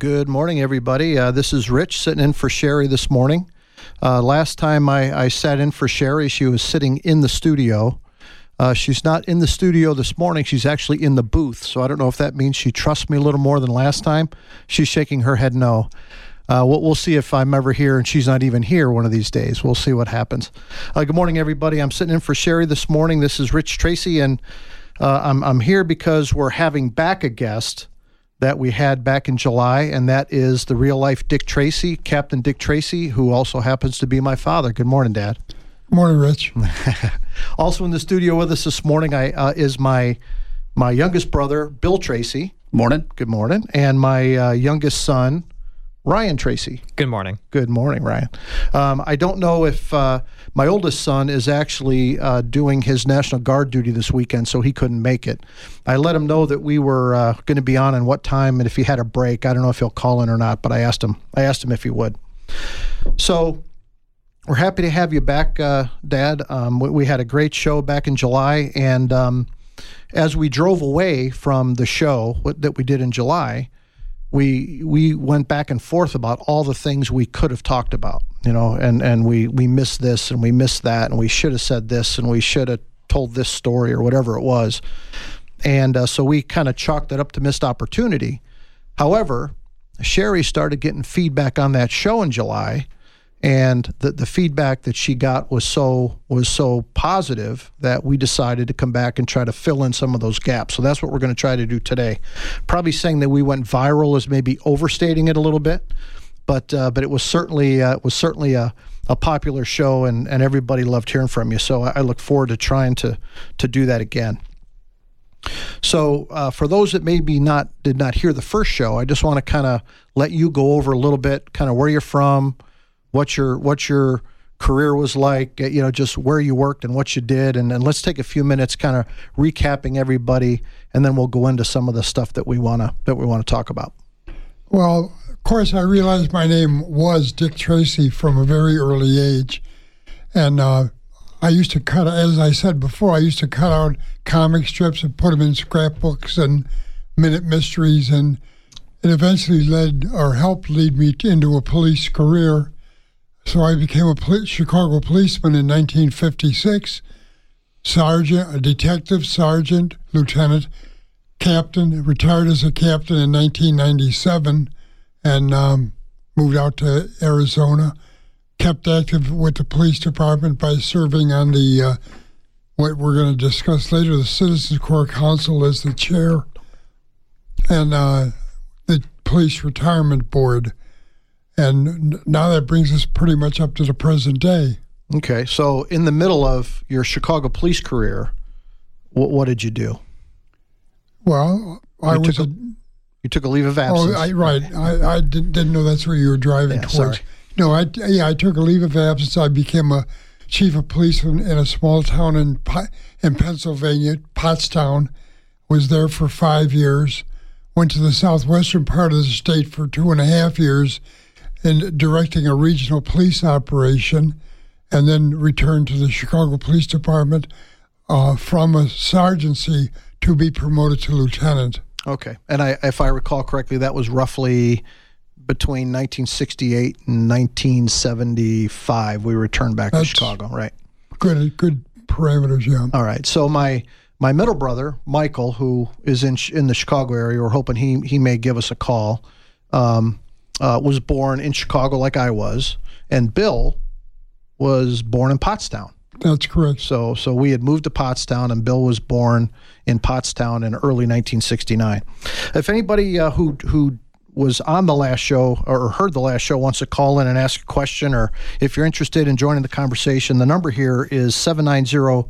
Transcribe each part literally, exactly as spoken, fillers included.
Good morning, everybody. Uh, this is Rich sitting in for Sherry this morning. Uh, last time I, I sat in for Sherry, she was sitting in the studio. Uh, she's not in the studio this morning. She's actually in the booth, so I don't know if that means she trusts me a little more than last time. She's shaking her head no. Uh, we'll, we'll see if I'm ever here and she's not even here one of these days. We'll see what happens. Uh, good morning, everybody. I'm sitting in for Sherry this morning. This is Rich Tracy, and uh, I'm, I'm here because we're having back a guest that we had back in July, and that is the real-life Dick Tracy, Captain Dick Tracy, who also happens to be my father. Good morning, Dad. Good morning, Rich. Also in the studio with us this morning I, uh, is my my youngest brother, Bill Tracy. Morning. Good morning. And my uh, youngest son, Ryan Tracy. Good morning. Good morning, Ryan. Um, I don't know if uh, my oldest son is actually uh, doing his National Guard duty this weekend, so he couldn't make it. I let him know that we were uh, going to be on and what time, and if he had a break. I don't know if he'll call in or not, but I asked him. I asked him if he would. So we're happy to have you back, uh, Dad. Um, we, we had a great show back in July, and um, as we drove away from the show that we did in July, we we went back and forth about all the things we could have talked about, you know, and, and we, we missed this and we missed that and we should have said this and we should have told this story or whatever it was. And uh, so we kind of chalked it up to missed opportunity. However, Sherry started getting feedback on that show in July, and the, the feedback that she got was so was so positive that we decided to come back and try to fill in some of those gaps. So that's what we're going to try to do today. Probably saying that we went viral is maybe overstating it a little bit, but uh, but it was certainly uh, it was certainly a, a popular show, and, and everybody loved hearing from you. So I, I look forward to trying to to do that again. So uh, for those that maybe not did not hear the first show, I just want to kind of let you go over a little bit, kind of where you're from, what your what your career was like, you know, just where you worked and what you did. And then let's take a few minutes kind of recapping everybody, and then we'll go into some of the stuff that we want to that we want to talk about. Well, of course, I realized my name was Dick Tracy from a very early age. And uh, I used to cut, as I said before, I used to cut out comic strips and put them in scrapbooks and minute mysteries. And it eventually led or helped lead me into a police career. So I became a police, Chicago policeman in nineteen fifty-six, sergeant, a detective, sergeant, lieutenant, captain, retired as a captain in nineteen ninety-seven, and um, moved out to Arizona, kept active with the police department by serving on the, uh, what we're going to discuss later, the Citizens Corps Council as the chair, and uh, the Police Retirement Board. And now that brings us pretty much up to the present day. Okay, so in the middle of your Chicago police career, what, what did you do? Well, I you was took a, a, you took a leave of absence. Oh, I, right. I, I didn't, didn't know that's where you were driving yeah, towards. Sorry. No, I yeah, I took a leave of absence. I became a chief of police in, in a small town in in Pennsylvania, Pottstown. Was there for five years. Went to the southwestern part of the state for two and a half years. In directing a regional police operation, and then returned to the Chicago Police Department uh, from a sergeancy to be promoted to lieutenant. Okay. And I, if I recall correctly, that was roughly between nineteen sixty-eight and nineteen seventy-five we returned back That's to Chicago, right? Good good parameters, yeah. All right. So my my middle brother, Michael, who is in in the Chicago area, we're hoping he, he may give us a call, um, Uh, was born in Chicago like I was, and Bill was born in Pottstown. That's correct. So so we had moved to Pottstown, and Bill was born in Pottstown in early nineteen sixty-nine. If anybody uh, who who was on the last show or heard the last show wants to call in and ask a question, or if you're interested in joining the conversation, the number here is seven nine zero,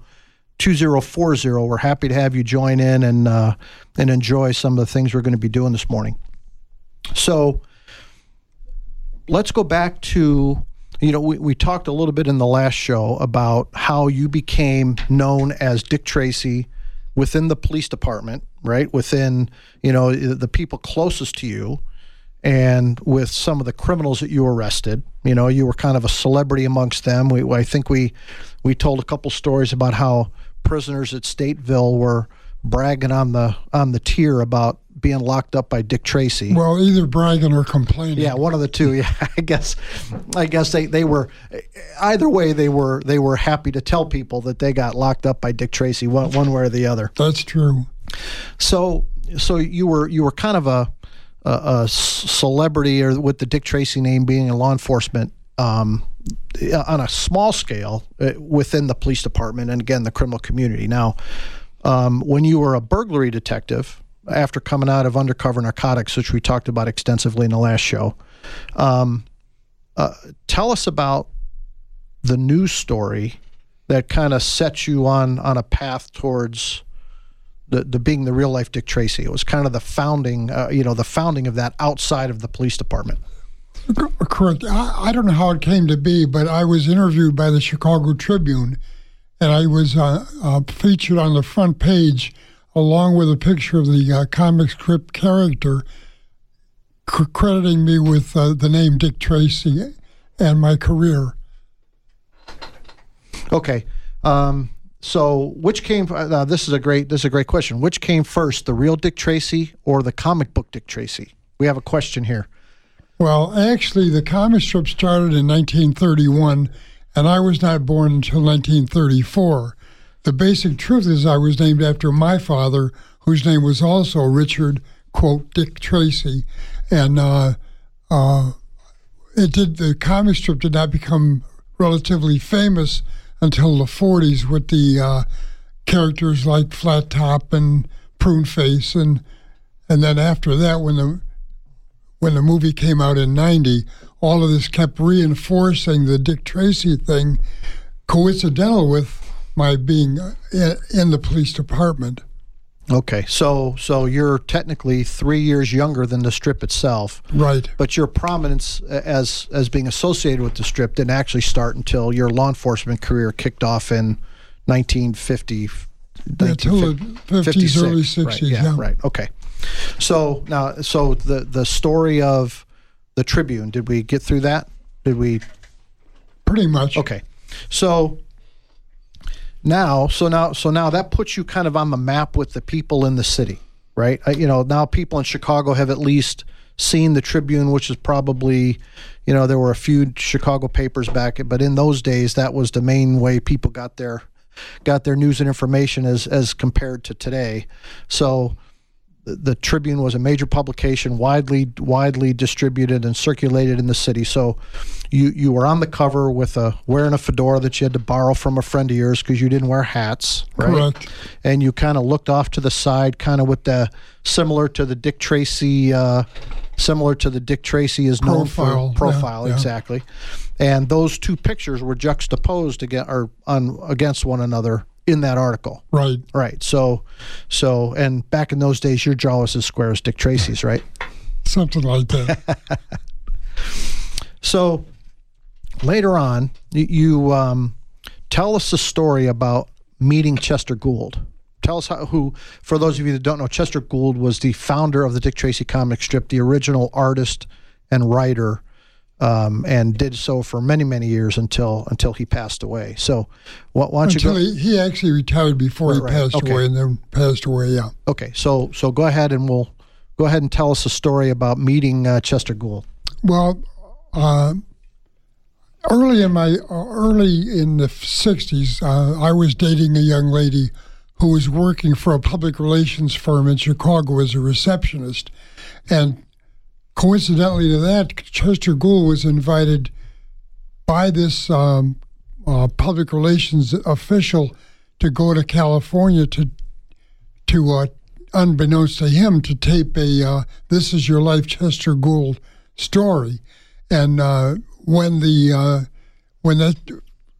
two zero four zero. We're happy to have you join in and, uh, and enjoy some of the things we're going to be doing this morning. So let's go back to, you know, we, we talked a little bit in the last show about how you became known as Dick Tracy within the police department, right? Within, you know, the people closest to you and with some of the criminals that you arrested. You know, you were kind of a celebrity amongst them. We, I think we, we told a couple stories about how prisoners at Stateville were bragging on the on the tier about being locked up by Dick Tracy. Well, either bragging or complaining. Yeah, one of the two. Yeah, I guess, I guess they, they were, either way, they were they were happy to tell people that they got locked up by Dick Tracy, one one way or the other. That's true. So so you were you were kind of a a, a celebrity, or with the Dick Tracy name, being in law enforcement. Um, on a small scale uh, within the police department and, again, the criminal community. Now, um, when you were a burglary detective, after coming out of undercover narcotics, which we talked about extensively in the last show, um, uh, tell us about the news story that kind of set you on on a path towards the, the being the real-life Dick Tracy. It was kind of the founding, uh, you know, the founding of that outside of the police department. Correct. I, I don't know how it came to be, but I was interviewed by the Chicago Tribune, and I was uh, uh, featured on the front page along with a picture of the uh, comic strip character, c- crediting me with uh, the name Dick Tracy and my career. Okay. Um, so which came, uh, this is a great, this is a great question. Which came first, the real Dick Tracy or the comic book Dick Tracy? We have a question here. Well, actually, the comic strip started in nineteen thirty-one, and I was not born until nineteen thirty-four. The basic truth is I was named after my father, whose name was also Richard, quote, Dick Tracy. And uh, uh, it did, the comic strip did not become relatively famous until the forties with the uh, characters like Flat Top and Prune Face. And, and then after that, when the When the movie came out in ninety, all of this kept reinforcing the Dick Tracy thing, coincidental with my being in the police department. Okay, so so you're technically three years younger than the strip itself. Right. But your prominence as as being associated with the strip didn't actually start until your law enforcement career kicked off in nineteen fifty. Until the fifties, early sixties. Right, yeah, yeah, right, okay. So now, so the, the story of the Tribune, did we get through that? Did we? Pretty much. Okay. So now, so now, so now that puts you kind of on the map with the people in the city, right? You know, now people in Chicago have at least seen the Tribune, which is probably, you know, there were a few Chicago papers back, but in those days, that was the main way people got their got their news and information as as compared to today. So the Tribune was a major publication, widely widely distributed and circulated in the city. So you, you were on the cover with a wearing a fedora that you had to borrow from a friend of yours because you didn't wear hats, right? Correct. And you kind of looked off to the side, kind of with the similar to the Dick Tracy, uh, similar to the Dick Tracy is known for profile, yeah, exactly. Yeah. And those two pictures were juxtaposed against, or on, against one another in that article. Right. Right. So, so, and back in those days, your jaw was as square as Dick Tracy's, right? Something like that. So, later on, you um, tell us the story about meeting Chester Gould. Tell us how, who, for those of you that don't know, Chester Gould was the founder of the Dick Tracy comic strip, the original artist and writer, Um, and did so for many, many years until until he passed away. So, why don't you go? He, he actually retired before right, he passed right. okay. away, and then passed away. Yeah. Okay. So, so go ahead and we'll go ahead and tell us a story about meeting uh, Chester Gould. Well, uh, early in my uh, early in the sixties, uh, I was dating a young lady who was working for a public relations firm in Chicago as a receptionist, and coincidentally to that, Chester Gould was invited by this um, uh, public relations official to go to California to, to uh, unbeknownst to him, to tape a uh, This Is Your Life Chester Gould story. And uh, when the uh, when that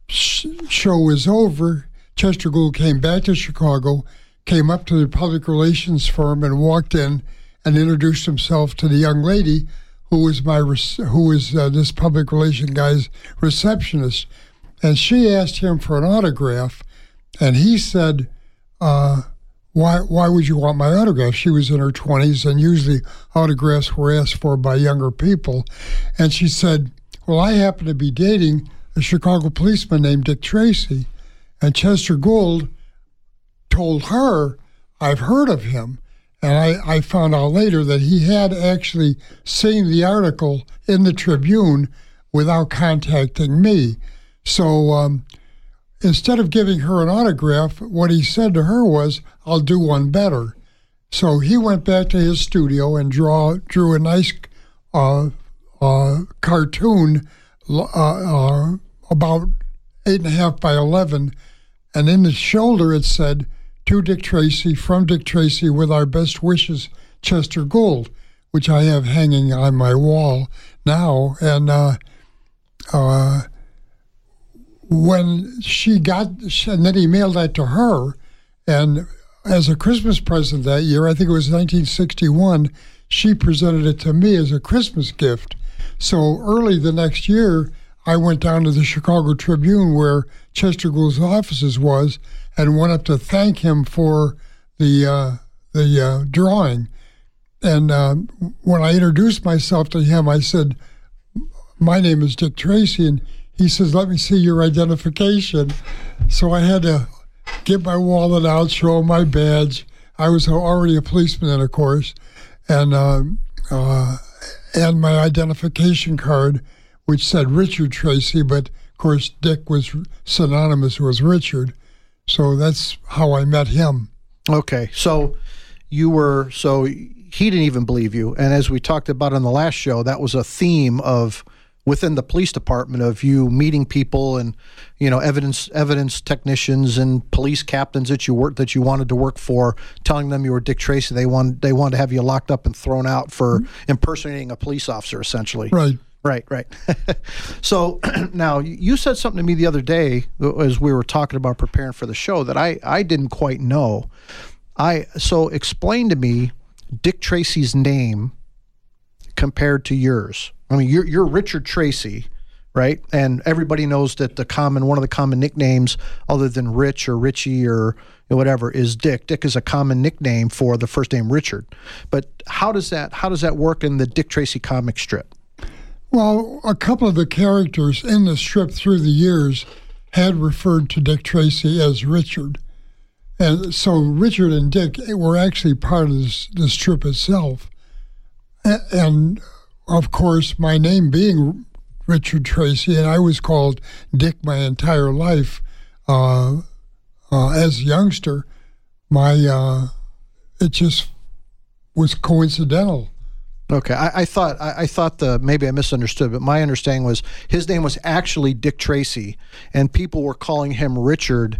sh- show was over, Chester Gould came back to Chicago, came up to the public relations firm and walked in and introduced himself to the young lady who was my who was uh, this public relation guy's receptionist, and she asked him for an autograph, and he said, uh, "Why why would you want my autograph?" She was in her twenties, and usually autographs were asked for by younger people, and she said, "Well, I happen to be dating a Chicago policeman named Dick Tracy," and Chester Gould told her, "I've heard of him." And I, I found out later that he had actually seen the article in the Tribune without contacting me. So um, instead of giving her an autograph, what he said to her was, "I'll do one better." So he went back to his studio and draw drew a nice uh, uh, cartoon uh, uh, about eight and a half by eleven, and in the shoulder it said, "To Dick Tracy, from Dick Tracy, with our best wishes, Chester Gould," which I have hanging on my wall now. And uh, uh, when she got, and then he mailed that to her, and as a Christmas present that year, I think it was nineteen sixty-one, she presented it to me as a Christmas gift. So early the next year, I went down to the Chicago Tribune where Chester Gould's offices was and went up to thank him for the uh, the uh, drawing. And um, when I introduced myself to him, I said, "My name is Dick Tracy," and he says, "Let me see your identification." So I had to get my wallet out, show my badge. I was already a policeman, then, of course, and uh, uh, and my identification card, which said Richard Tracy, but of course Dick was synonymous with Richard, so that's how I met him. Okay, so you were so he didn't even believe you, and as we talked about on the last show, that was a theme of within the police department of you meeting people and, you know, evidence evidence technicians and police captains that you worked that you wanted to work for, telling them you were Dick Tracy. They wanted they wanted to have you locked up and thrown out for impersonating a police officer, essentially. Right, right, right. So now you said something to me the other day as we were talking about preparing for the show that I I didn't quite know. I so explain to me Dick Tracy's name compared to yours. I mean, you're, you're Richard Tracy, right? And everybody knows that the common one of the common nicknames, other than Rich or Richie or whatever, is Dick. Dick is a common nickname for the first name Richard. But how does that how does that work in the Dick Tracy comic strip? Well, a couple of the characters in the strip through the years had referred to Dick Tracy as Richard, and so Richard and Dick were actually part of this, the strip itself, and. and Of course, my name being Richard Tracy, and I was called Dick my entire life uh, uh, as a youngster. My uh, it just was coincidental. Okay, I, I thought I, I thought the maybe I misunderstood, but my understanding was his name was actually Dick Tracy, and people were calling him Richard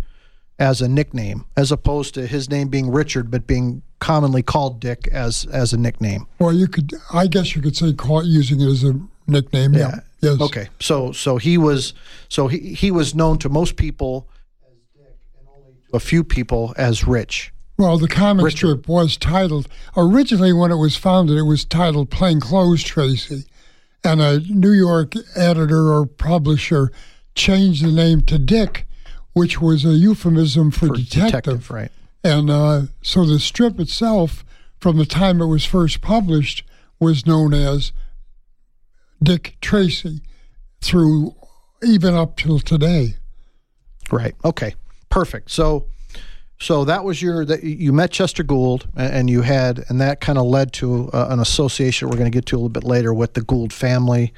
as a nickname, as opposed to his name being Richard, but being commonly called Dick as as a nickname. Well, you could, I guess, you could say call, using it as a nickname. Yeah. yeah. Yes. Okay. So so he was so he he was known to most people as Dick, and only to a few people as Rich. Well, the comic Richard. strip was titled originally when it was founded. It was titled Plainclothes Tracy, and a New York editor or publisher changed the name to Dick, which was a euphemism for, for detective. detective, right? And uh, so the strip itself, from the time it was first published, was known as Dick Tracy, through even up till today. Right. Okay. Perfect. So, so that was your that you met Chester Gould, and you had, and that kind of led to uh, an association we're going to get to a little bit later with the Gould family.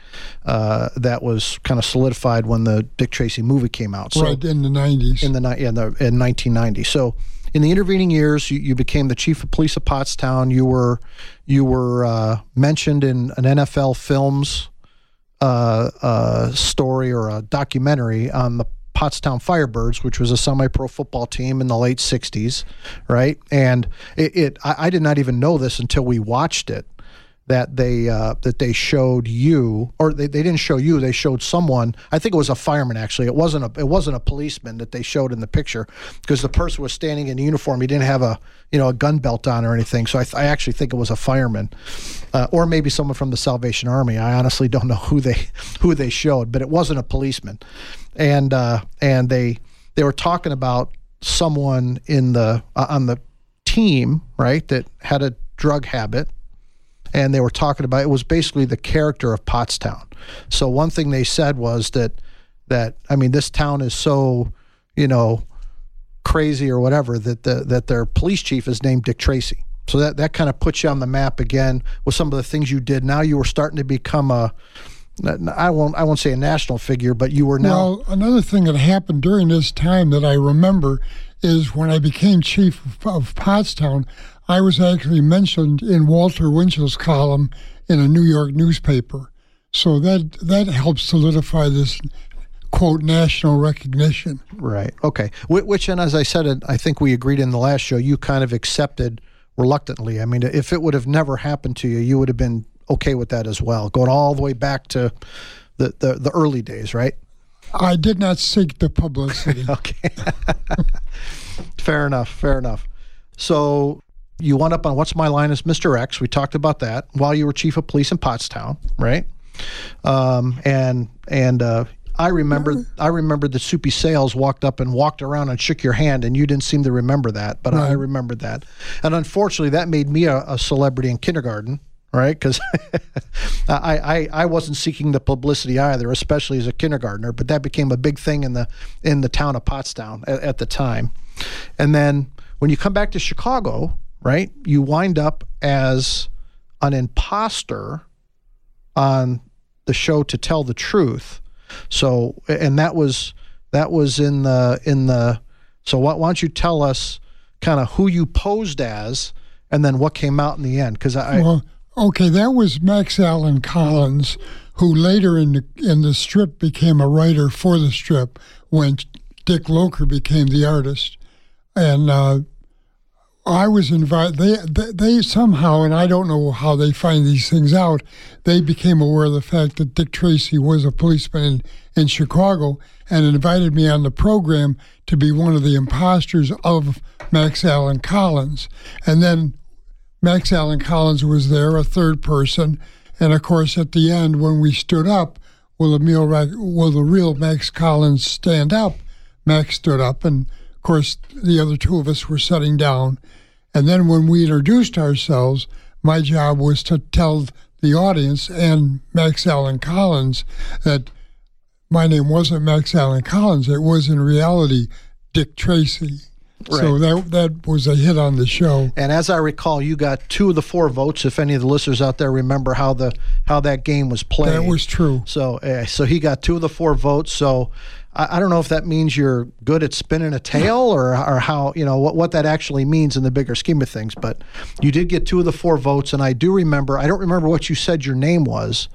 Uh, that was kind of solidified when the Dick Tracy movie came out. So, right in the nineties. In the yeah, in, the, in nineteen ninety. So. In the intervening years, you, you became the chief of police of Pottstown. You were you were uh, mentioned in an N F L Films uh, uh, story or a documentary on the Pottstown Firebirds, which was a semi-pro football team in the late sixties, right? And it, it I, I did not even know this until we watched it, that they uh, that they showed you, or they, they didn't show you, they showed someone. I think it was a fireman, actually. It wasn't a it wasn't a policeman that they showed in the picture, because the person was standing in uniform. He didn't have a you know a gun belt on or anything. So I, th- I actually think it was a fireman, uh, or maybe someone from the Salvation Army. I honestly don't know who they who they showed, but it wasn't a policeman. And uh, and they they were talking about someone in the uh, on the team, right, that had a drug habit. And they were talking about, it was basically the character of Pottstown. So one thing they said was that, that I mean, this town is so, you know, crazy or whatever, that the, that their police chief is named Dick Tracy. So that, that kind of puts you on the map again with some of the things you did. Now you were starting to become a, I won't I won't say a national figure, but you were now... Well, another thing that happened during this time that I remember is when I became chief of, of Pottstown, I was actually mentioned in Walter Winchell's column in a New York newspaper. So that, that helped solidify this, quote, national recognition. Right, okay. Which, and as I said, I think we agreed in the last show, you kind of accepted reluctantly. I mean, if it would have never happened to you, you would have been okay with that as well, going all the way back to the, the, the early days, right? I did not seek the publicity. Okay. Fair enough, fair enough. So you wound up on What's My Line is Mister X. We talked about that while you were chief of police in Pottstown, right? Um, and and uh, I remember I remember that Soupy Sales walked up and walked around and shook your hand, and you didn't seem to remember that, but right. I remembered that. And unfortunately, that made me a, a celebrity in kindergarten, right? Because I, I, I wasn't seeking the publicity either, especially as a kindergartner, but that became a big thing in the in the town of Pottstown at, at the time. And then when you come back to Chicago, right, you wind up as an imposter on the show To Tell the Truth. So, and that was, that was in the, in the, so why, why don't you tell us kind of who you posed as and then what came out in the end? Because I, well, okay, that was Max Allen Collins, who later in the, in the strip became a writer for the strip when Dick Locher became the artist. And uh, I was invited, they, they they somehow, and I don't know how they find these things out, they became aware of the fact that Dick Tracy was a policeman in, in Chicago and invited me on the program to be one of the imposters of Max Allen Collins. And then Max Allen Collins was there, a third person, and of course at the end when we stood up, will the, will the real Max Collins stand up? Max stood up, and of course, the other two of us were sitting down. And then when we introduced ourselves, my job was to tell the audience and Max Allen Collins that my name wasn't Max Allen Collins. It was, in reality, Dick Tracy. Right. So that that was a hit on the show. And as I recall, you got two of the four votes, if any of the listeners out there remember how the how that game was played. That was true. So, uh, so he got two of the four votes. So I don't know if that means you're good at spinning a tale or or how, you know, what, what that actually means in the bigger scheme of things, but you did get two of the four votes, and I do remember, I don't remember what you said your name was,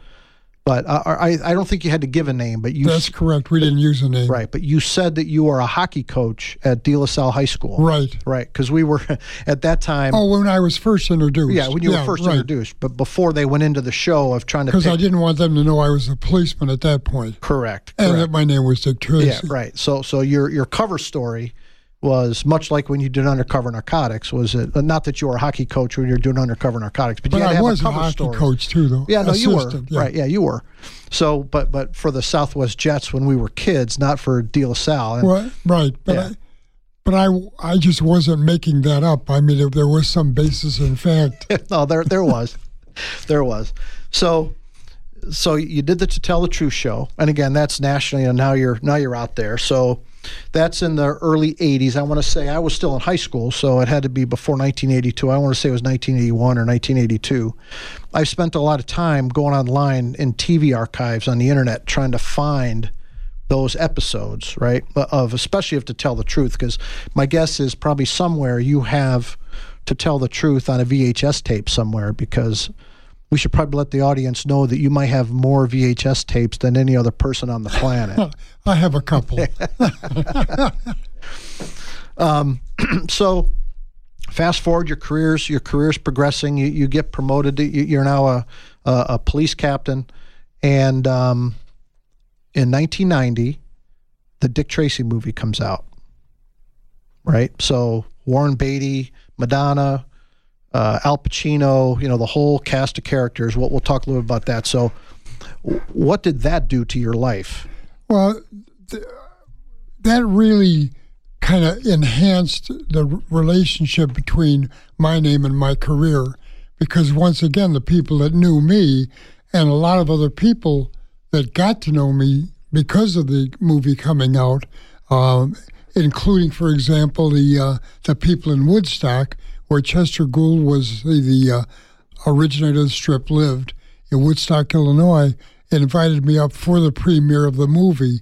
but I I, I don't think you had to give a name. But you, that's correct. We didn't use a name. Right, but you said that you were a hockey coach at De La Salle High School. Right. Right, because we were, at that time... Oh, when I was first introduced. Yeah, when you yeah, were first right. introduced, but before they went into the show of trying to... Because I didn't want them to know I was a policeman at that point. Correct. And correct. That my name was Dick Tracy. Yeah, right. So so your your cover story was much like when you did Undercover Narcotics, was it? Not that you were a hockey coach when you were doing Undercover Narcotics, but, but you had I to have was a, cover a hockey story. Coach too, though. Yeah, no, assistant, you were yeah. right. Yeah, you were. So, but but for the Southwest Jets when we were kids, not for De La Salle. And, well, right, but yeah. I, but I I just wasn't making that up. I mean, if there was some basis in fact. no, there there was, there was. So. So you did the To Tell the Truth show, and again, that's nationally, and now you're now you're out there. So that's in the early eighties. I want to say I was still in high school, so it had to be before nineteen eighty-two. I want to say it was nineteen eighty-one or nineteen eighty-two. I've spent a lot of time going online in T V archives on the internet trying to find those episodes, right, of especially of To Tell the Truth, because my guess is probably somewhere you have To Tell the Truth on a V H S tape somewhere, because... we should probably let the audience know that you might have more V H S tapes than any other person on the planet. I have a couple. um, so fast forward, your career's, your career's progressing. You, you get promoted. You, you're now a, a, a police captain. And um, in nineteen ninety, the Dick Tracy movie comes out, right? So Warren Beatty, Madonna... Uh, Al Pacino, you know, the whole cast of characters. What we'll talk a little bit about that. So, what did that do to your life? Well, th- that really kind of enhanced the relationship between my name and my career, because once again, the people that knew me and a lot of other people that got to know me because of the movie coming out, um, including, for example, the uh, the people in Woodstock. where Chester Gould was the, the uh, originator of the strip lived in Woodstock, Illinois, and invited me up for the premiere of the movie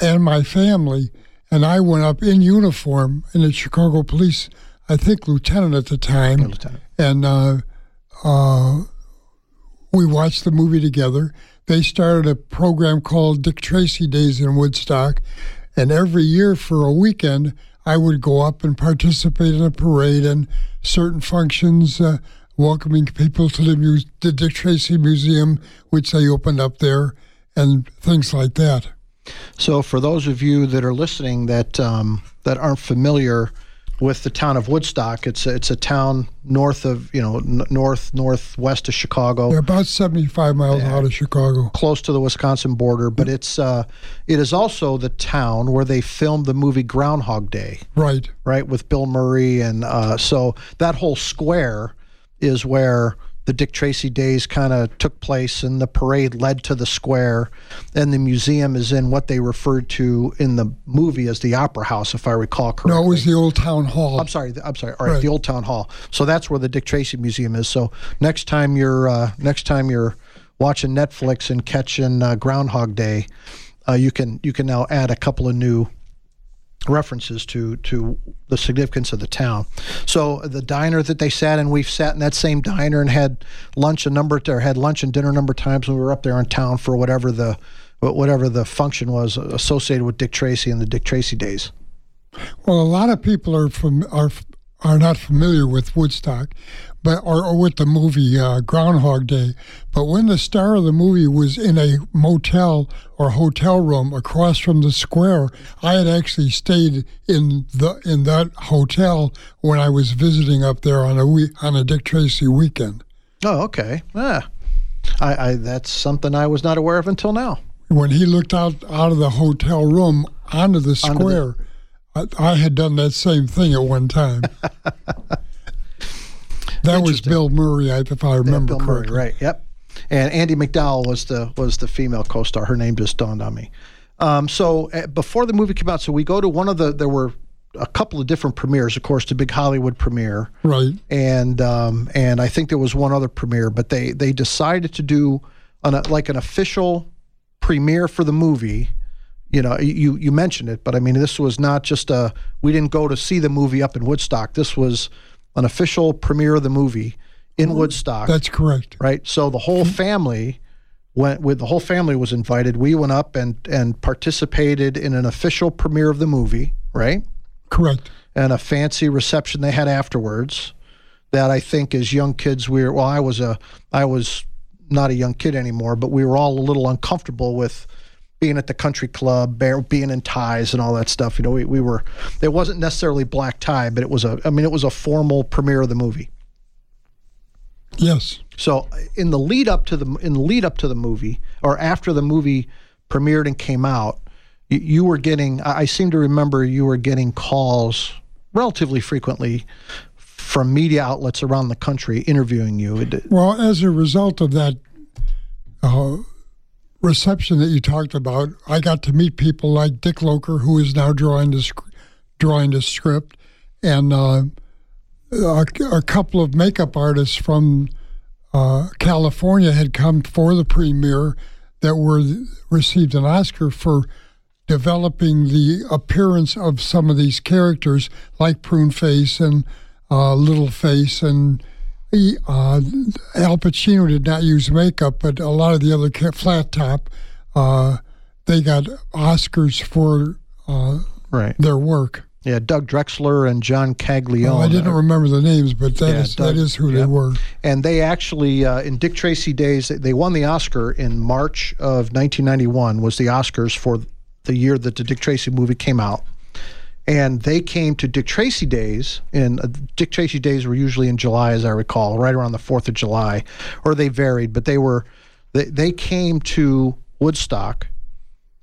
and my family. And I went up in uniform in the Chicago Police, I think lieutenant at the time. Yeah, lieutenant. And uh, uh, we watched the movie together. They started a program called Dick Tracy Days in Woodstock. And every year for a weekend, I would go up and participate in a parade and certain functions, uh, welcoming people to the, mu- the Dick Tracy Museum, which they opened up there, and things like that. So for those of you that are listening that um, that aren't familiar with the town of Woodstock, it's a, it's a town north of, you know, n- north, northwest of Chicago. They're about seventy-five miles out of Chicago. Close to the Wisconsin border, but it's uh, it is also the town where they filmed the movie Groundhog Day. Right. Right, with Bill Murray, and uh, so that whole square is where the Dick Tracy Days kind of took place, and the parade led to the square, and the museum is in what they referred to in the movie as the Opera House, if I recall correctly. No, it was the Old Town Hall. I'm sorry, I'm sorry. All right, right. The Old Town Hall. So that's where the Dick Tracy Museum is. So next time you're uh, next time you're watching Netflix and catching uh, Groundhog Day, uh, you can you can now add a couple of new references to to the significance of the town. So the diner that they sat in, we've sat in that same diner and had lunch a number or had lunch and dinner a number of times when we were up there in town for whatever the whatever the function was associated with Dick Tracy and the Dick Tracy Days. Well, a lot of people are from are are not familiar with Woodstock, but or, or with the movie uh, Groundhog Day. But when the star of the movie was in a motel or hotel room across from the square, I had actually stayed in the in that hotel when I was visiting up there on a we, on a Dick Tracy weekend. Oh, okay. Ah, I, I that's something I was not aware of until now. When he looked out out of the hotel room onto the square. Onto the- I had done that same thing at one time. That was Bill Murray, if I remember yeah, Bill correctly. Murray, right? Yep. And Andy McDowell was the was the female co-star. Her name just dawned on me. Um, so uh, before the movie came out, so we go to one of the there were a couple of different premieres. Of course, the big Hollywood premiere, right? And um, and I think there was one other premiere, but they they decided to do an, like an official premiere for the movie. You know, you, you mentioned it, but I mean, this was not just a, we didn't go to see the movie up in Woodstock. This was an official premiere of the movie in Woodstock. That's correct. Right? So the whole family went with, the whole family was invited. We went up and, and participated in an official premiere of the movie, right? Correct. And a fancy reception they had afterwards that I think as young kids, we were, well, I was a, I was not a young kid anymore, but we were all a little uncomfortable with being at the country club, being in ties and all that stuff. You know, we, we were, it wasn't necessarily black tie, but it was a, I mean, it was a formal premiere of the movie. Yes. So in the lead up to the, in the lead up to the movie, or after the movie premiered and came out, you, you were getting, I seem to remember you were getting calls relatively frequently from media outlets around the country interviewing you. It, well, as a result of that, uh, reception that you talked about, I got to meet people like Dick Locher, who is now drawing the sc- drawing the script, and uh, a, a couple of makeup artists from uh, California had come for the premiere that were received an Oscar for developing the appearance of some of these characters, like Prune Face and uh, Little Face and. Uh, Al Pacino did not use makeup, but a lot of the other ca- flat top, uh, they got Oscars for uh, right. their work. Yeah, Doug Drexler and John Caglione. Oh, I didn't remember the names, but that yeah, is Doug, that is who yeah. they were. And they actually, uh, in Dick Tracy Days, they won the Oscar in March of nineteen ninety-one, was the Oscars for the year that the Dick Tracy movie came out. And they came to Dick Tracy Days, and uh, Dick Tracy Days were usually in July, as I recall, right around the fourth of July, or they varied, but they were, they, they came to Woodstock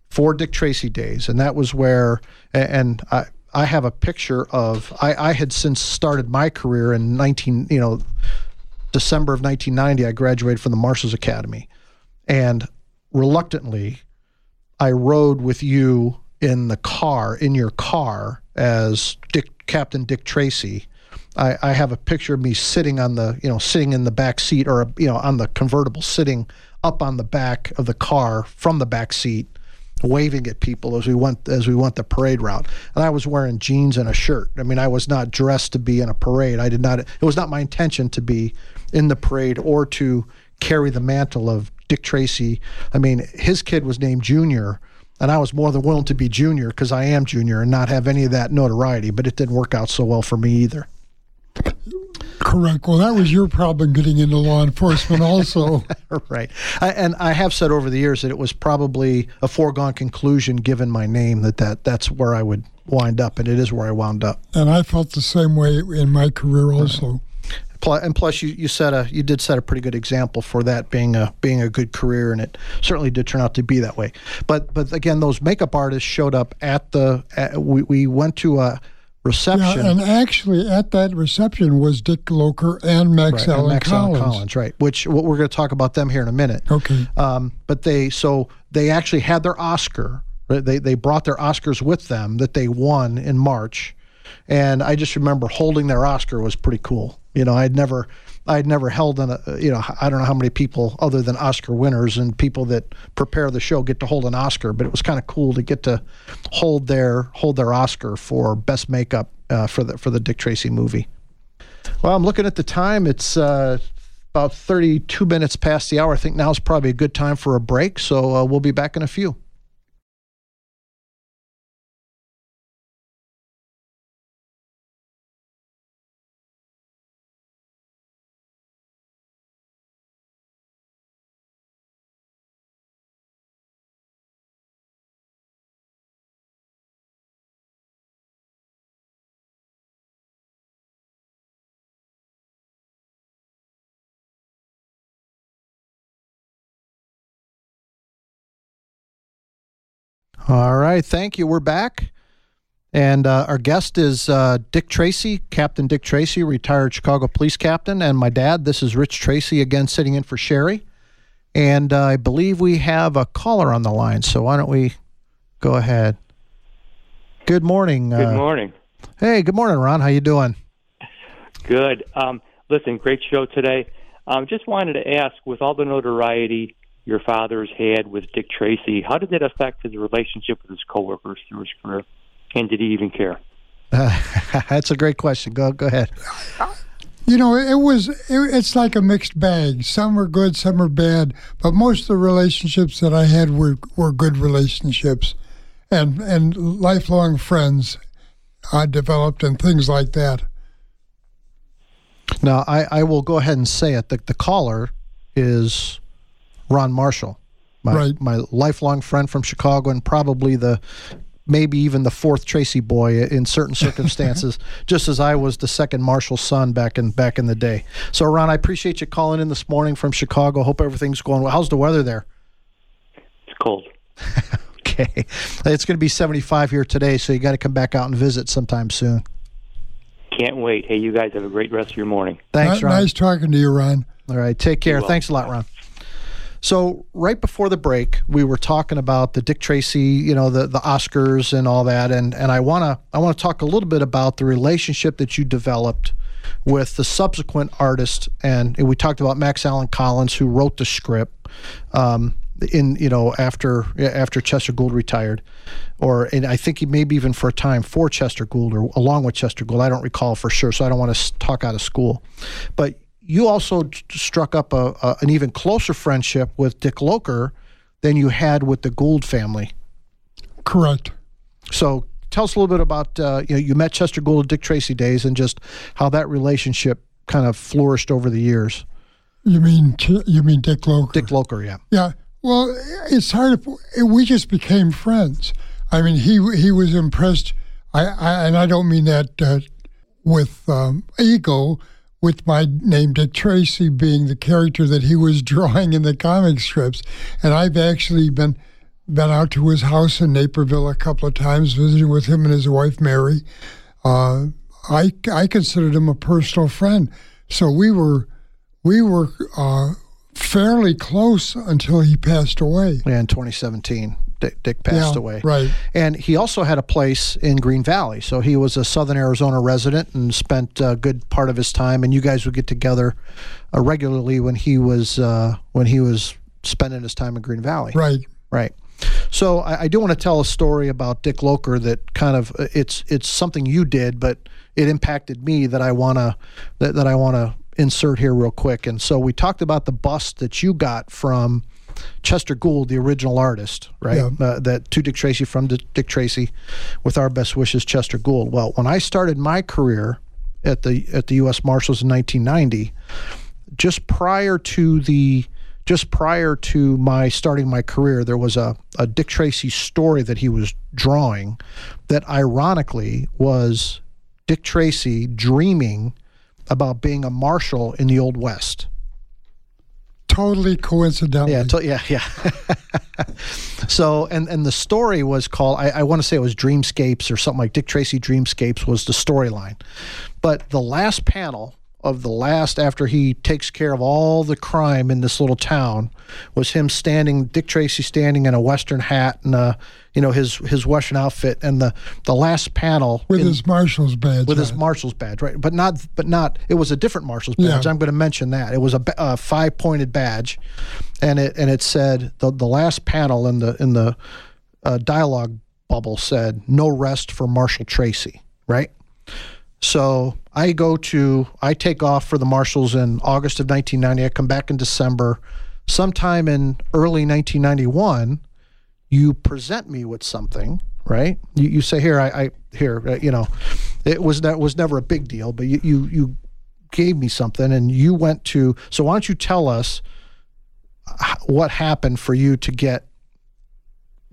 for Dick Tracy Days, and that was where, and I, I have a picture of, I, I had since started my career in nineteen, you know, December of nineteen ninety, I graduated from the Marshalls Academy, and reluctantly, I rode with you in the car, in your car, as Dick, Captain Dick Tracy I, I have a picture of me sitting on the, you know, sitting in the back seat, or, you know, on the convertible, sitting up on the back of the car from the back seat, waving at people as we went as we went the parade route. And I was wearing jeans and a shirt. I mean, I was not dressed to be in a parade. I did not. It was not my intention to be in the parade or to carry the mantle of Dick Tracy. I mean, his kid was named Junior, and I was more than willing to be Junior because I am Junior and not have any of that notoriety. But it didn't work out so well for me either. Correct. Well, that was your problem getting into law enforcement also. Right. I, and I have said over the years that it was probably a foregone conclusion, given my name, that, that that's where I would wind up, and it is where I wound up. And I felt the same way in my career also. Right. And plus, you, you set a you did set a pretty good example for that being a being a good career, and it certainly did turn out to be that way. But but again, those makeup artists showed up at the at, we, we went to a reception. Yeah, and actually at that reception was Dick Locher and Max, right, Allen, and Max Collins. Allen Collins, right, which what we're going to talk about them here in a minute. Okay. Um, but they, so they actually had their Oscar. They, they brought their Oscars with them that they won in March. And I just remember holding their Oscar was pretty cool. You know, I'd never, I'd never held an, you know, I don't know how many people other than Oscar winners and people that prepare the show get to hold an Oscar, but it was kind of cool to get to hold their hold their Oscar for best makeup uh, for the for the Dick Tracy movie. Well, I'm looking at the time. It's uh, about thirty-two minutes past the hour. I think now's probably a good time for a break, so uh, we'll be back in a few. All right, thank you. We're back, and uh, our guest is uh, Dick Tracy, Captain Dick Tracy, retired Chicago police captain, and my dad. This is Rich Tracy, again, sitting in for Sherry, and uh, I believe we have a caller on the line, so why don't we go ahead. Good morning. Good uh, morning. Hey, good morning, Ron. How you doing? Good. Um, listen, great show today. Um, just wanted to ask, with all the notoriety your father's had with Dick Tracy, how did that affect his relationship with his coworkers through his career, and did he even care? Uh, that's a great question. Go, go ahead. You know, it was. It, it's like a mixed bag. Some were good, some were bad. But most of the relationships that I had were were good relationships, and and lifelong friends I developed and things like that. Now, I, I will go ahead and say it. The the caller is Ron Marshall, my, right. my lifelong friend from Chicago, and probably the, maybe even the fourth Tracy boy in certain circumstances, just as I was the second Marshall son back in back in the day. So, Ron, I appreciate you calling in this morning from Chicago. Hope everything's going well. How's the weather there? It's cold. Okay. It's going to be seventy-five here today, so you got to come back out and visit sometime soon. Can't wait. Hey, you guys have a great rest of your morning. Thanks, Ron. Nice talking to you, Ron. All right. Take care. Thanks a lot, Ron. So right before the break, we were talking about the Dick Tracy, you know, the, the Oscars and all that, and and I wanna I wanna talk a little bit about the relationship that you developed with the subsequent artists, and, and we talked about Max Allen Collins, who wrote the script, um, in you know after after Chester Gould retired, or and I think he maybe even for a time for Chester Gould or along with Chester Gould. I don't recall for sure, so I don't want to talk out of school, but. You also struck up a, a, an even closer friendship with Dick Locher than you had with the Gould family. Correct. So tell us a little bit about, uh, you know, you met Chester Gould at Dick Tracy days and just how that relationship kind of flourished over the years. You mean you mean Dick Locher? Dick Locher, yeah. Yeah. Well, it's hard to, we just became friends. I mean, he he was impressed, I, I and I don't mean that uh, with um, ego, with my name Dick Tracy being the character that he was drawing in the comic strips. And I've actually been been out to his house in Naperville a couple of times, visiting with him and his wife, Mary. Uh, I, I considered him a personal friend. So we were we were uh, fairly close until he passed away. Yeah, in twenty seventeen. Dick, Dick passed yeah, away. Right. And he also had a place in Green Valley. So he was a Southern Arizona resident and spent a good part of his time. And you guys would get together uh, regularly when he was uh, when he was spending his time in Green Valley. Right. Right. So I, I do want to tell a story about Dick Locher that kind of it's it's something you did, but it impacted me that I wanna that, that I wanna insert here real quick. And so we talked about the bust that you got from Chester Gould, the original artist, right? Yeah. Uh, that to Dick Tracy from D- Dick Tracy, with our best wishes, Chester Gould. Well, when I started my career at the at the U S Marshals in nineteen ninety, just prior to the just prior to my starting my career, there was a, a Dick Tracy story that he was drawing that ironically was Dick Tracy dreaming about being a marshal in the Old West. Totally coincidental. Yeah, to, yeah, yeah. So, and, and the story was called, I, I want to say it was Dreamscapes or something like Dick Tracy Dreamscapes was the storyline. But the last panel of the last, after he takes care of all the crime in this little town, was him standing, Dick Tracy standing in a Western hat and a, you know, his his Western outfit, and the, the last panel with in, his marshal's badge, with right. his marshal's badge, right? But not, but not. It was a different marshal's badge. Yeah. I'm going to mention that it was a, a five pointed badge, and it and it said the the last panel in the in the uh, dialogue bubble said "No rest for Marshal Tracy," right? So I go to I take off for the marshals in August of nineteen ninety. I come back in December, sometime in early nineteen ninety-one. You present me with something, right? You you say, here, I, I here, uh, you know, it was that was never a big deal, but you, you you gave me something, and you went to. So why don't you tell us what happened for you to get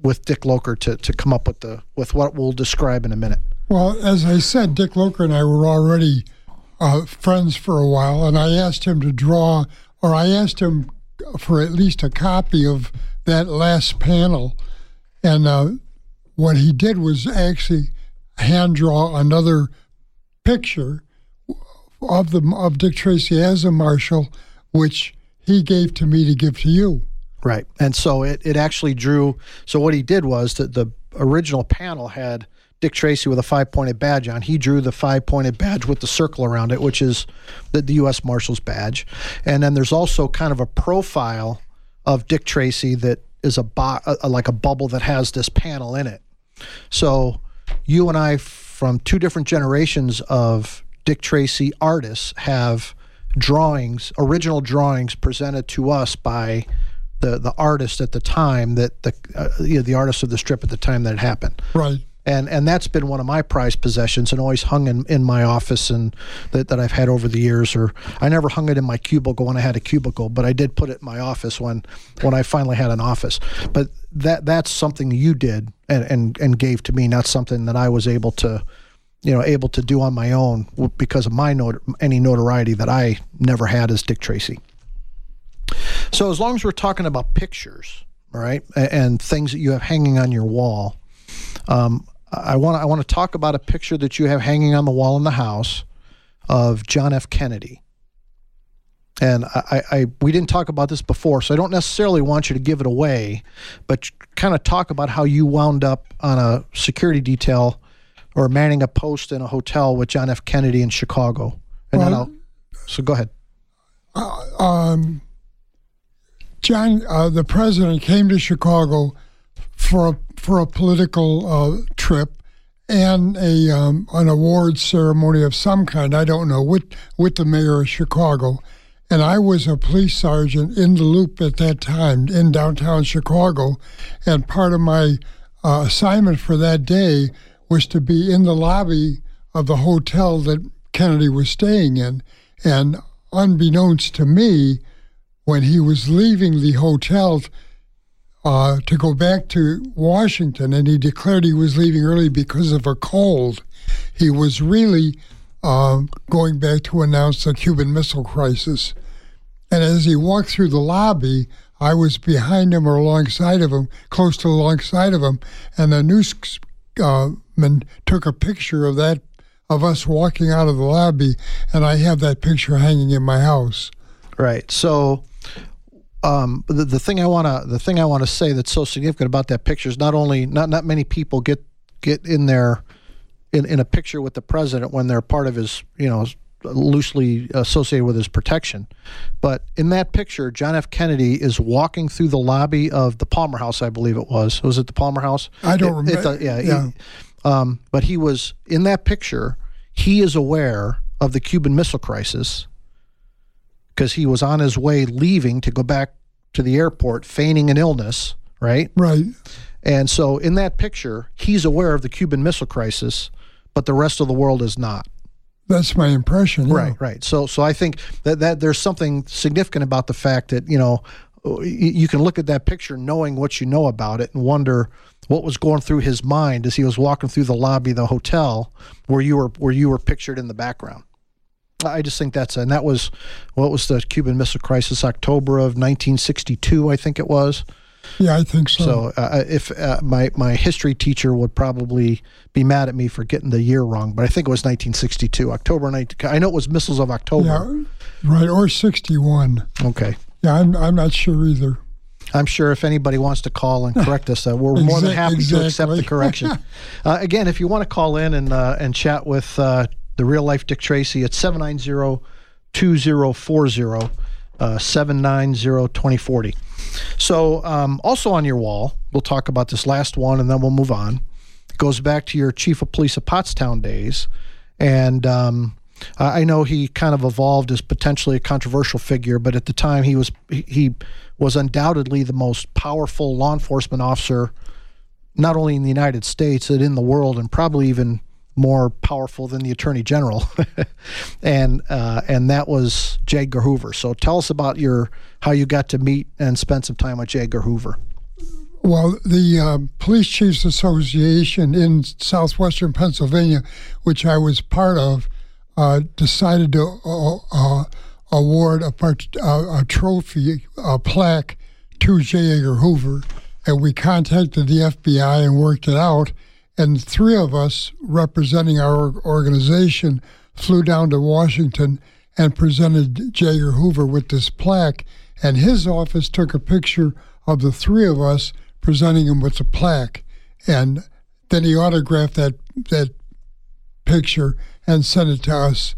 with Dick Locher to to come up with the with what we'll describe in a minute. Well, as I said, Dick Locher and I were already uh, friends for a while, and I asked him to draw, or I asked him for at least a copy of that last panel. And uh, what he did was actually hand draw another picture of the of Dick Tracy as a marshal, which he gave to me to give to you. Right, and so it, it actually drew. So what he did was that the original panel had Dick Tracy with a five pointed badge on. He drew the five pointed badge with the circle around it, which is the, the U S Marshal's badge, and then there's also kind of a profile of Dick Tracy that is a, bo- a like a bubble that has this panel in it. So you and I, from two different generations of Dick Tracy artists, have drawings, original drawings presented to us by the the artist at the time that the uh, you know, the artist of the strip at the time that it happened. Right. And and that's been one of my prized possessions and always hung in, in my office and that, that I've had over the years. Or I never hung it in my cubicle when I had a cubicle, but I did put it in my office when when I finally had an office. But that that's something you did and, and, and gave to me, not something that I was able to, you know, able to do on my own because of my not- any notoriety that I never had as Dick Tracy. So as long as we're talking about pictures, all right, and, and things that you have hanging on your wall, um, I want to I want to talk about a picture that you have hanging on the wall in the house of John F. Kennedy. And I, I we didn't talk about this before, so I don't necessarily want you to give it away, but kind of talk about how you wound up on a security detail or manning a post in a hotel with John F. Kennedy in Chicago. And well, then I'll, so go ahead. Uh, um, John, uh, the president came to Chicago for a for a political uh, trip and a um, an awards ceremony of some kind, I don't know, with, with the mayor of Chicago. And I was a police sergeant in the Loop at that time in downtown Chicago. And part of my uh, assignment for that day was to be in the lobby of the hotel that Kennedy was staying in. And unbeknownst to me, when he was leaving the hotel Uh, to go back to Washington, and he declared he was leaving early because of a cold. He was really uh, going back to announce the Cuban Missile Crisis. And as he walked through the lobby, I was behind him or alongside of him, close to alongside of him, and the newsman took a picture of that of us walking out of the lobby, and I have that picture hanging in my house. Right, so um, the, the thing I wanna the thing I wanna say that's so significant about that picture is not only not not many people get get in there in, in a picture with the president when they're part of his, you know, loosely associated with his protection. But in that picture, John F. Kennedy is walking through the lobby of the Palmer House, I believe it was. Was it the Palmer House? I don't it, remember. It, uh, yeah. yeah. He, um, but he was, in that picture, he is aware of the Cuban Missile Crisis because he was on his way leaving to go back to the airport, feigning an illness, right? Right. And so in that picture, he's aware of the Cuban Missile Crisis, but the rest of the world is not. That's my impression. Yeah. Right, right. So so I think that, that there's something significant about the fact that, you know, you can look at that picture knowing what you know about it and wonder what was going through his mind as he was walking through the lobby of the hotel where you were where you were pictured in the background. I just think that's, and that was, what was the Cuban Missile Crisis, October of nineteen sixty-two, I think it was. Yeah, I think so. So uh, if uh, my, my history teacher would probably be mad at me for getting the year wrong, but I think it was nineteen sixty-two, October nineteenth. I know it was Missiles of October. Yeah, right, or sixty-one. Okay. Yeah, I'm I'm not sure either. I'm sure if anybody wants to call and correct us, uh, we're Exa- more than happy exactly. to accept the correction. uh, again, if you want to call in and uh, and chat with uh, the real-life Dick Tracy, it's seven nine zero, two zero four zero. Uh, seven nine zero, two zero four zero. So um, also on your wall, we'll talk about this last one and then we'll move on. It goes back to your chief of police of Pottstown days. And um, I know he kind of evolved as potentially a controversial figure, but at the time he was he was undoubtedly the most powerful law enforcement officer, not only in the United States, but in the world, and probably even more powerful than the Attorney General, and uh, and that was J. Edgar Hoover. So tell us about your how you got to meet and spend some time with J. Edgar Hoover. Well, the uh, Police Chiefs Association in southwestern Pennsylvania, which I was part of, uh, decided to uh, uh, award a, part, uh, a trophy, a plaque, to J. Edgar Hoover, and we contacted the F B I and worked it out. And three of us representing our organization flew down to Washington and presented J. Edgar Hoover with this plaque. And his office took a picture of the three of us presenting him with the plaque. And then he autographed that that picture and sent it to us,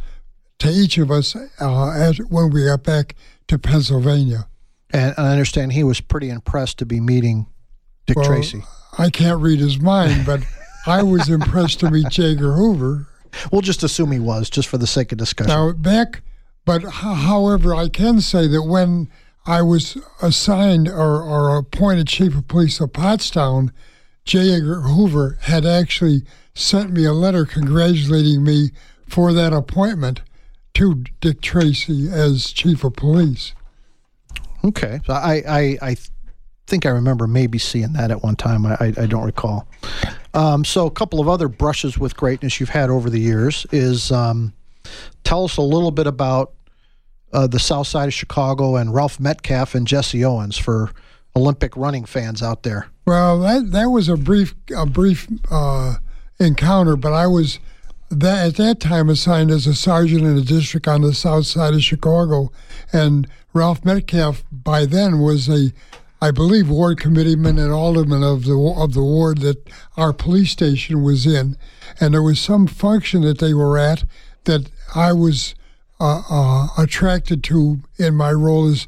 to each of us, uh, as, when we got back to Pennsylvania. And, and I understand he was pretty impressed to be meeting Dick well, Tracy. I can't read his mind, but... I was impressed to meet J. Edgar Hoover. We'll just assume he was, just for the sake of discussion. Now, back, but h- however, I can say that when I was assigned or, or appointed Chief of Police of Pottstown, J. Edgar Hoover had actually sent me a letter congratulating me for that appointment to Dick Tracy as Chief of Police. Okay. So I, I, I think I remember maybe seeing that at one time. I, I, I don't recall. Um, so a couple of other brushes with greatness you've had over the years is um, tell us a little bit about uh, the South Side of Chicago and Ralph Metcalf and Jesse Owens for Olympic running fans out there. Well, that that was a brief a brief uh, encounter, but I was that at that time assigned as a sergeant in a district on the South Side of Chicago, and Ralph Metcalf by then was a I believe ward committeeman and alderman of the of the ward that our police station was in, and there was some function that they were at that I was uh, uh, attracted to in my role as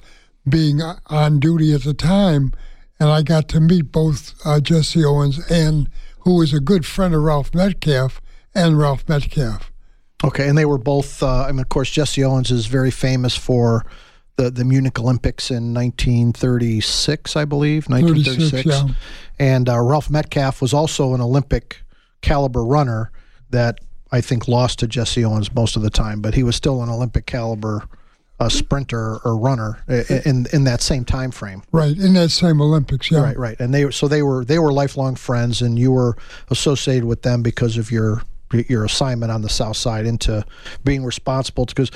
being on duty at the time, and I got to meet both uh, Jesse Owens and who was a good friend of Ralph Metcalf and Ralph Metcalf. Okay, and they were both. Uh, I mean, of course, Jesse Owens is very famous for the the Munich Olympics in nineteen thirty-six, I believe, nineteen thirty-six. Yeah. And uh, Ralph Metcalf was also an Olympic caliber runner that I think lost to Jesse Owens most of the time, but he was still an Olympic caliber uh, sprinter or runner in in that same time frame. Right, in that same Olympics, yeah. Right, right. And they so they were they were lifelong friends, and you were associated with them because of your your assignment on the South Side into being responsible because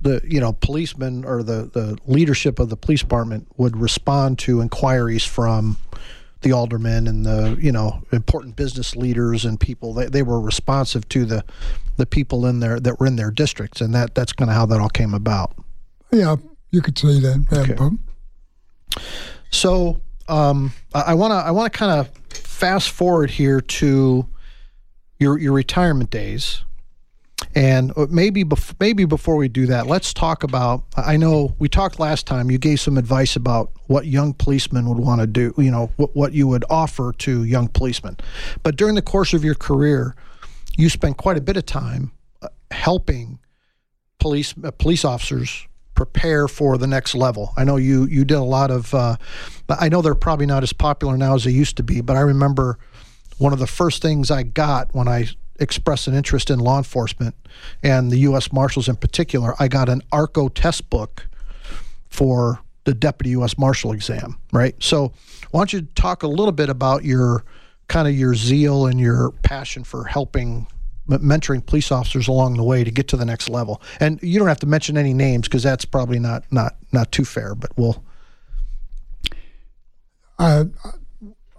the you know policemen or the, the leadership of the police department would respond to inquiries from the aldermen and the you know important business leaders and people. They they were responsive to the the people in their that were in their districts, and that that's kind of how that all came about. Yeah, you could say that. Okay. So um, I want to I want to kind of fast forward here to your your retirement days, and maybe bef- maybe before we do that, let's talk about. I know we talked last time. You gave some advice about what young policemen would want to do. You know what what you would offer to young policemen, but during the course of your career, you spent quite a bit of time helping police uh, police officers prepare for the next level. I know you you did a lot of, uh, I know they're probably not as popular now as they used to be, but I remember one of the first things I got when I expressed an interest in law enforcement and the U S Marshals in particular, I got an ARCO test book for the Deputy U S Marshal exam, right? So why don't you talk a little bit about your kind of your zeal and your passion for helping mentoring police officers along the way to get to the next level. And you don't have to mention any names because that's probably not not not too fair, but we'll uh,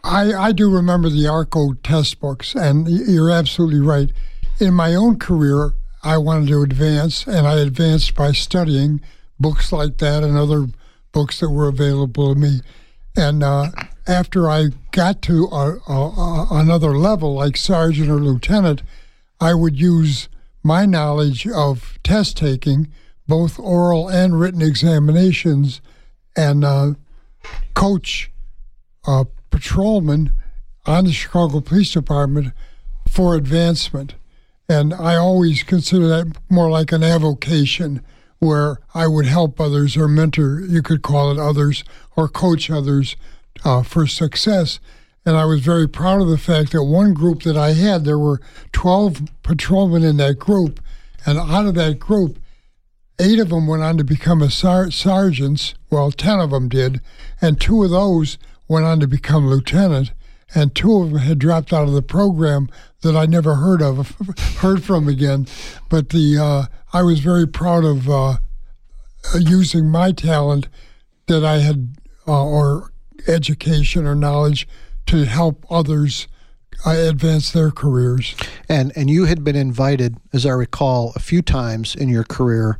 I I do remember the ARCO test books, and you're absolutely right. In my own career, I wanted to advance, and I advanced by studying books like that and other books that were available to me. And uh, after I got to a, a, another level, like sergeant or lieutenant, I would use my knowledge of test taking, both oral and written examinations, and uh, coach uh, patrolmen on the Chicago Police Department for advancement. And I always consider that more like an avocation where I would help others or mentor, you could call it others, or coach others uh, for success. And I was very proud of the fact that one group that I had, there were twelve patrolmen in that group, and out of that group, eight of them went on to become a sar- sergeants, well, ten of them did, and two of those went on to become lieutenant, and two of them had dropped out of the program that I never heard of, heard from again. But the uh, I was very proud of uh, using my talent that I had, uh, or education or knowledge, to help others uh, advance their careers. And and you had been invited, as I recall, a few times in your career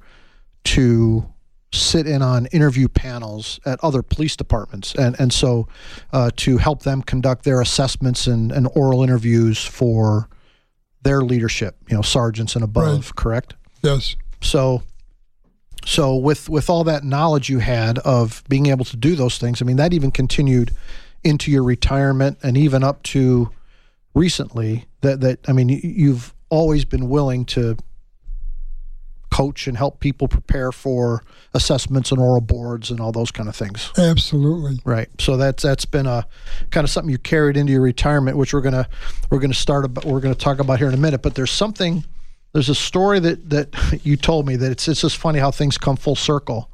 to sit in on interview panels at other police departments, and, and so uh, to help them conduct their assessments and, and oral interviews for their leadership, you know, sergeants and above, right. Correct? Yes. So... So with, with all that knowledge you had of being able to do those things, I mean, that even continued into your retirement and even up to recently that, that I mean, you've always been willing to coach and help people prepare for assessments and oral boards and all those kind of things. Absolutely. Right. So that's that's been a kind of something you carried into your retirement, which we're going to we're going to start about, we're going to talk about here in a minute, but there's something There's a story that, that you told me that it's it's just funny how things come full circle,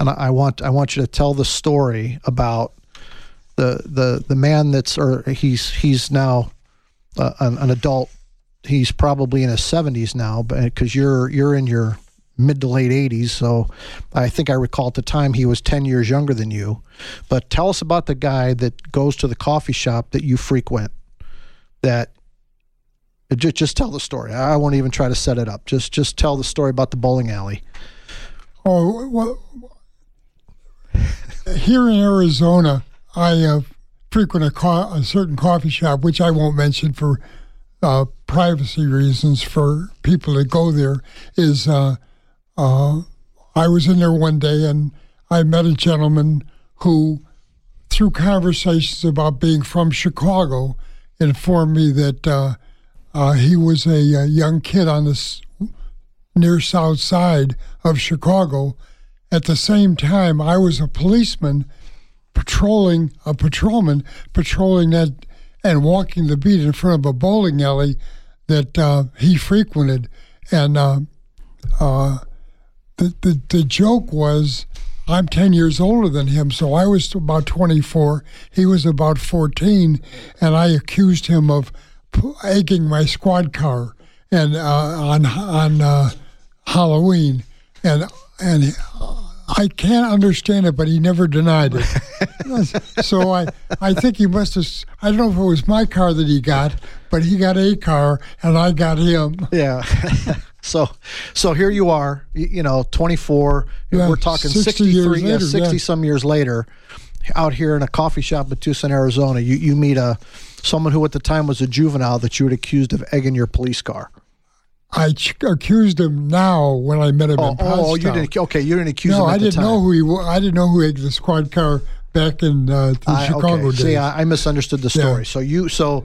and I, I want I want you to tell the story about the the the man that's or he's he's now uh, an, an adult. He's probably in his seventies now, but because you're you're in your mid to late eighties, so I think I recall at the time he was ten years younger than you. But tell us about the guy that goes to the coffee shop that you frequent that. Just tell the story. I won't even try to set it up. Just just tell the story about the bowling alley. Oh, well, here in Arizona, I uh, frequent a, co- a certain coffee shop, which I won't mention for uh, privacy reasons for people that go there. Is uh, uh, I was in there one day and I met a gentleman who, through conversations about being from Chicago, informed me that. Uh, Uh, he was a, a young kid on the s- near south side of Chicago. At the same time, I was a policeman patrolling, a patrolman patrolling that and walking the beat in front of a bowling alley that uh, he frequented. And uh, uh, the, the, the joke was, I'm ten years older than him, so I was about twenty-four. He was about fourteen, and I accused him of egging my squad car and uh, on on uh, Halloween, and and I can't understand it, but he never denied it. So I I think he must have. I don't know if it was my car that he got, but he got a car and I got him. Yeah. so so here you are, you know, twenty-four. Yeah, we're talking sixty-three, years later, yeah, sixty yeah. some years later, out here in a coffee shop in Tucson, Arizona, you, you meet a someone who at the time was a juvenile that you had accused of egging your police car. I ch- accused him now when I met him oh, in Pottstown. Oh, you didn't. Okay, you didn't accuse no, him at I the time. No, I didn't know who he was. I didn't know who egged the squad car back in uh, the I, Chicago okay. days. See, I, I misunderstood the story. Yeah. So you, so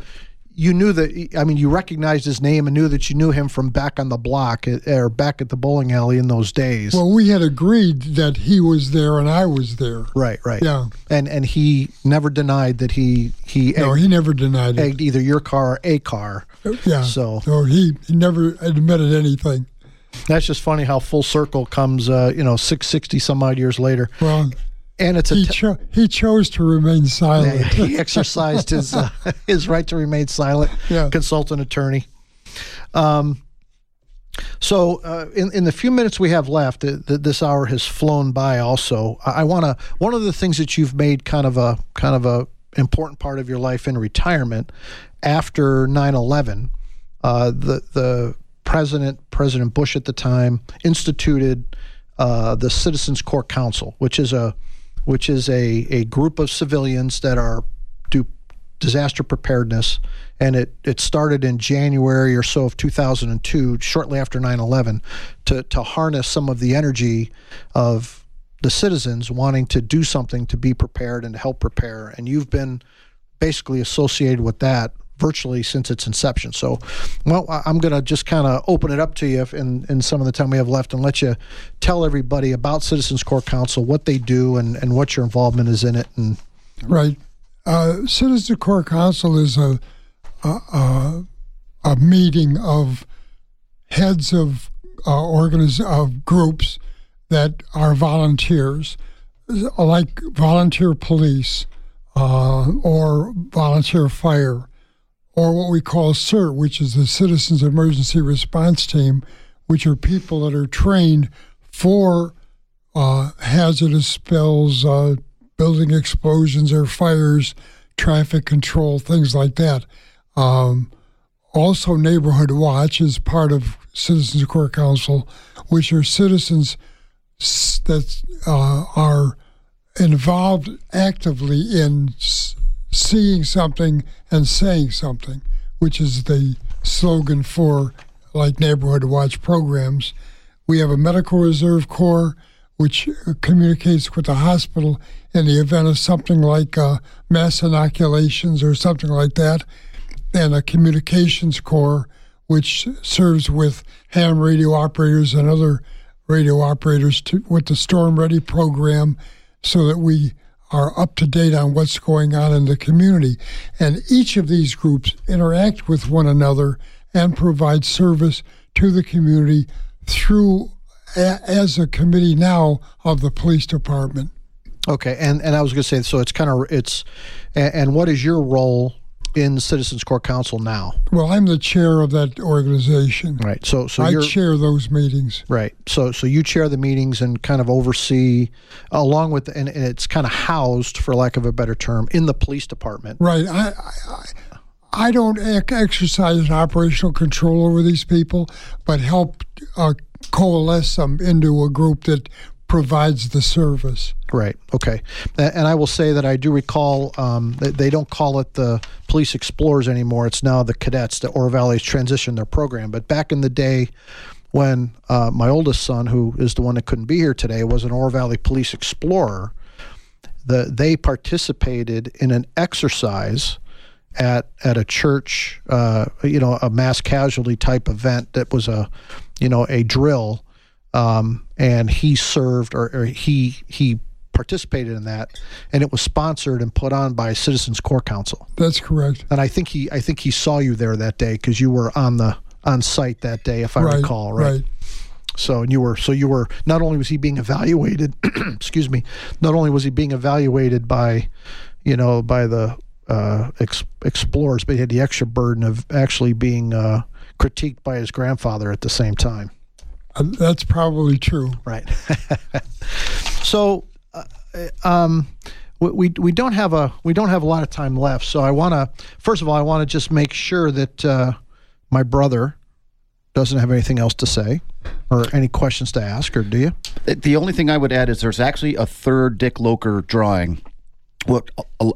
you knew that. I mean, you recognized his name and knew that you knew him from back on the block or back at the bowling alley in those days. Well, we had agreed that he was there and I was there. Right, right. Yeah, and and he never denied that he he. Egged, no, he never denied egged it. Either your car or a car. Yeah. So no, he, he never admitted anything. That's just funny how full circle comes. Uh, you know, six sixty some odd years later. Well. And it's a he, cho- he chose to remain silent. Yeah, he exercised his uh, his right to remain silent. Yeah. Consult an attorney. Um. So uh, in in the few minutes we have left, the, the, this hour has flown by. Also, I, I want to one of the things that you've made kind of a kind of a important part of your life in retirement after nine eleven. Uh, the the president President Bush at the time instituted uh, the Citizens Corps Council, which is a which is a, a group of civilians that are do disaster preparedness, and it, it started in January or so of two thousand two, shortly after nine eleven, to, to harness some of the energy of the citizens wanting to do something to be prepared and to help prepare. And you've been basically associated with that virtually since its inception. So, well, I'm going to just kind of open it up to you in, in some of the time we have left and let you tell everybody about Citizens Corps Council, what they do, and, and what your involvement is in it. And right. Uh, Citizens Corps Council is a, a, a, a meeting of heads of, uh, organiz- of groups that are volunteers, like volunteer police uh, or volunteer fire, or what we call CERT, which is the Citizens Emergency Response Team, which are people that are trained for uh, hazardous spills, uh, building explosions or fires, traffic control, things like that. Um, also, Neighborhood Watch is part of Citizens Corps Council, which are citizens that uh, are involved actively in seeing something and saying something, which is the slogan for like Neighborhood Watch programs. We have a medical reserve corps, which communicates with the hospital in the event of something like uh, mass inoculations or something like that, and a communications corps, which serves with ham radio operators and other radio operators to, with the Storm Ready program, so that we are up to date on what's going on in the community. And each of these groups interact with one another and provide service to the community through, a, as a committee now, of the police department. Okay, and, and I was going to say, so it's kind of, it's, and, and what is your role in Citizens Corps Council now? Well, I'm the chair of that organization. Right, so so I you're, chair those meetings. Right, so so you chair the meetings and kind of oversee, along with, and, and it's kind of housed, for lack of a better term, in the police department. Right, I I, I don't exercise an operational control over these people, but help uh, coalesce them into a group that provides the service. Right. Okay. And I will say that I do recall um, they don't call it the Police Explorers anymore. It's now the Cadets. The Oro Valley's transitioned their program. But back in the day when uh, my oldest son, who is the one that couldn't be here today, was an Oro Valley Police Explorer, the, they participated in an exercise at at a church, uh, you know, a mass casualty type event that was a, you know, a drill. Um, and he served, or, or he he participated in that, and it was sponsored and put on by Citizens Corps Council. That's correct. And I think he I think he saw you there that day because you were on the on site that day, if I right, recall, right? Right. So and you were so you were not only was he being evaluated, excuse me, not only was he being evaluated by, you know, by the uh, ex- explorers, but he had the extra burden of actually being uh, critiqued by his grandfather at the same time. That's probably true. Right. So, uh, um, we we don't have a we don't have a lot of time left. So I want to first of all I want to just make sure that uh, my brother doesn't have anything else to say or any questions to ask, or do you? The only thing I would add is there's actually a third Dick Locher drawing what uh,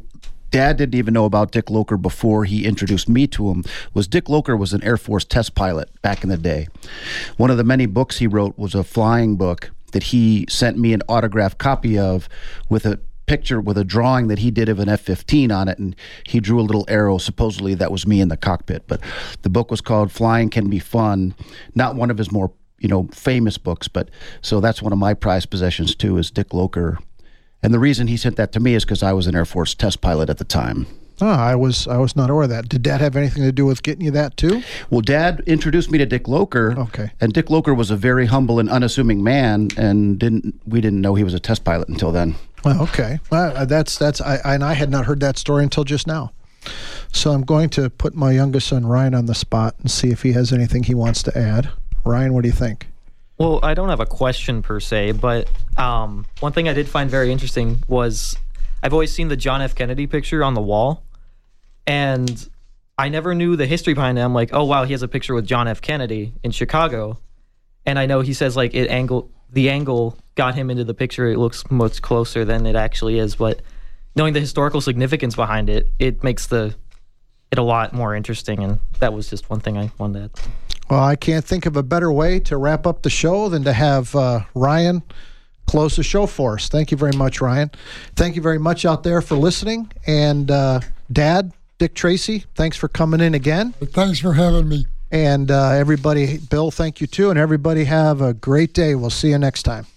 Dad didn't even know about Dick Locher before he introduced me to him was Dick Locher was an Air Force test pilot back in the day. One of the many books he wrote was a flying book that he sent me an autographed copy of with a picture, with a drawing that he did of an F fifteen on it, and he drew a little arrow. Supposedly that was me in the cockpit, but the book was called Flying Can Be Fun. Not one of his more, you know, famous books, but so that's one of my prized possessions too, is Dick Locher. And the reason he sent that to me is because I was an Air Force test pilot at the time. Oh, I was I was not aware of that. Did Dad have anything to do with getting you that too? Well, Dad introduced me to Dick Locher. Okay. And Dick Locher was a very humble and unassuming man, and didn't we didn't know he was a test pilot until then. Well, okay. Well, that's that's I and I had not heard that story until just now. So I'm going to put my youngest son Ryan on the spot and see if he has anything he wants to add. Ryan, what do you think? Well, I don't have a question per se, but um, one thing I did find very interesting was I've always seen the John F. Kennedy picture on the wall, and I never knew the history behind it. I'm like, oh, wow, he has a picture with John F. Kennedy in Chicago. And I know he says, like, it angle the angle got him into the picture. It looks much closer than it actually is. But knowing the historical significance behind it, it makes the it a lot more interesting. And that was just one thing I wanted to add. Well, I can't think of a better way to wrap up the show than to have uh, Ryan close the show for us. Thank you very much, Ryan. Thank you very much out there for listening. And uh, Dad, Dick Tracy, thanks for coming in again. Thanks for having me. And uh, everybody, Bill, thank you too. And everybody have a great day. We'll see you next time.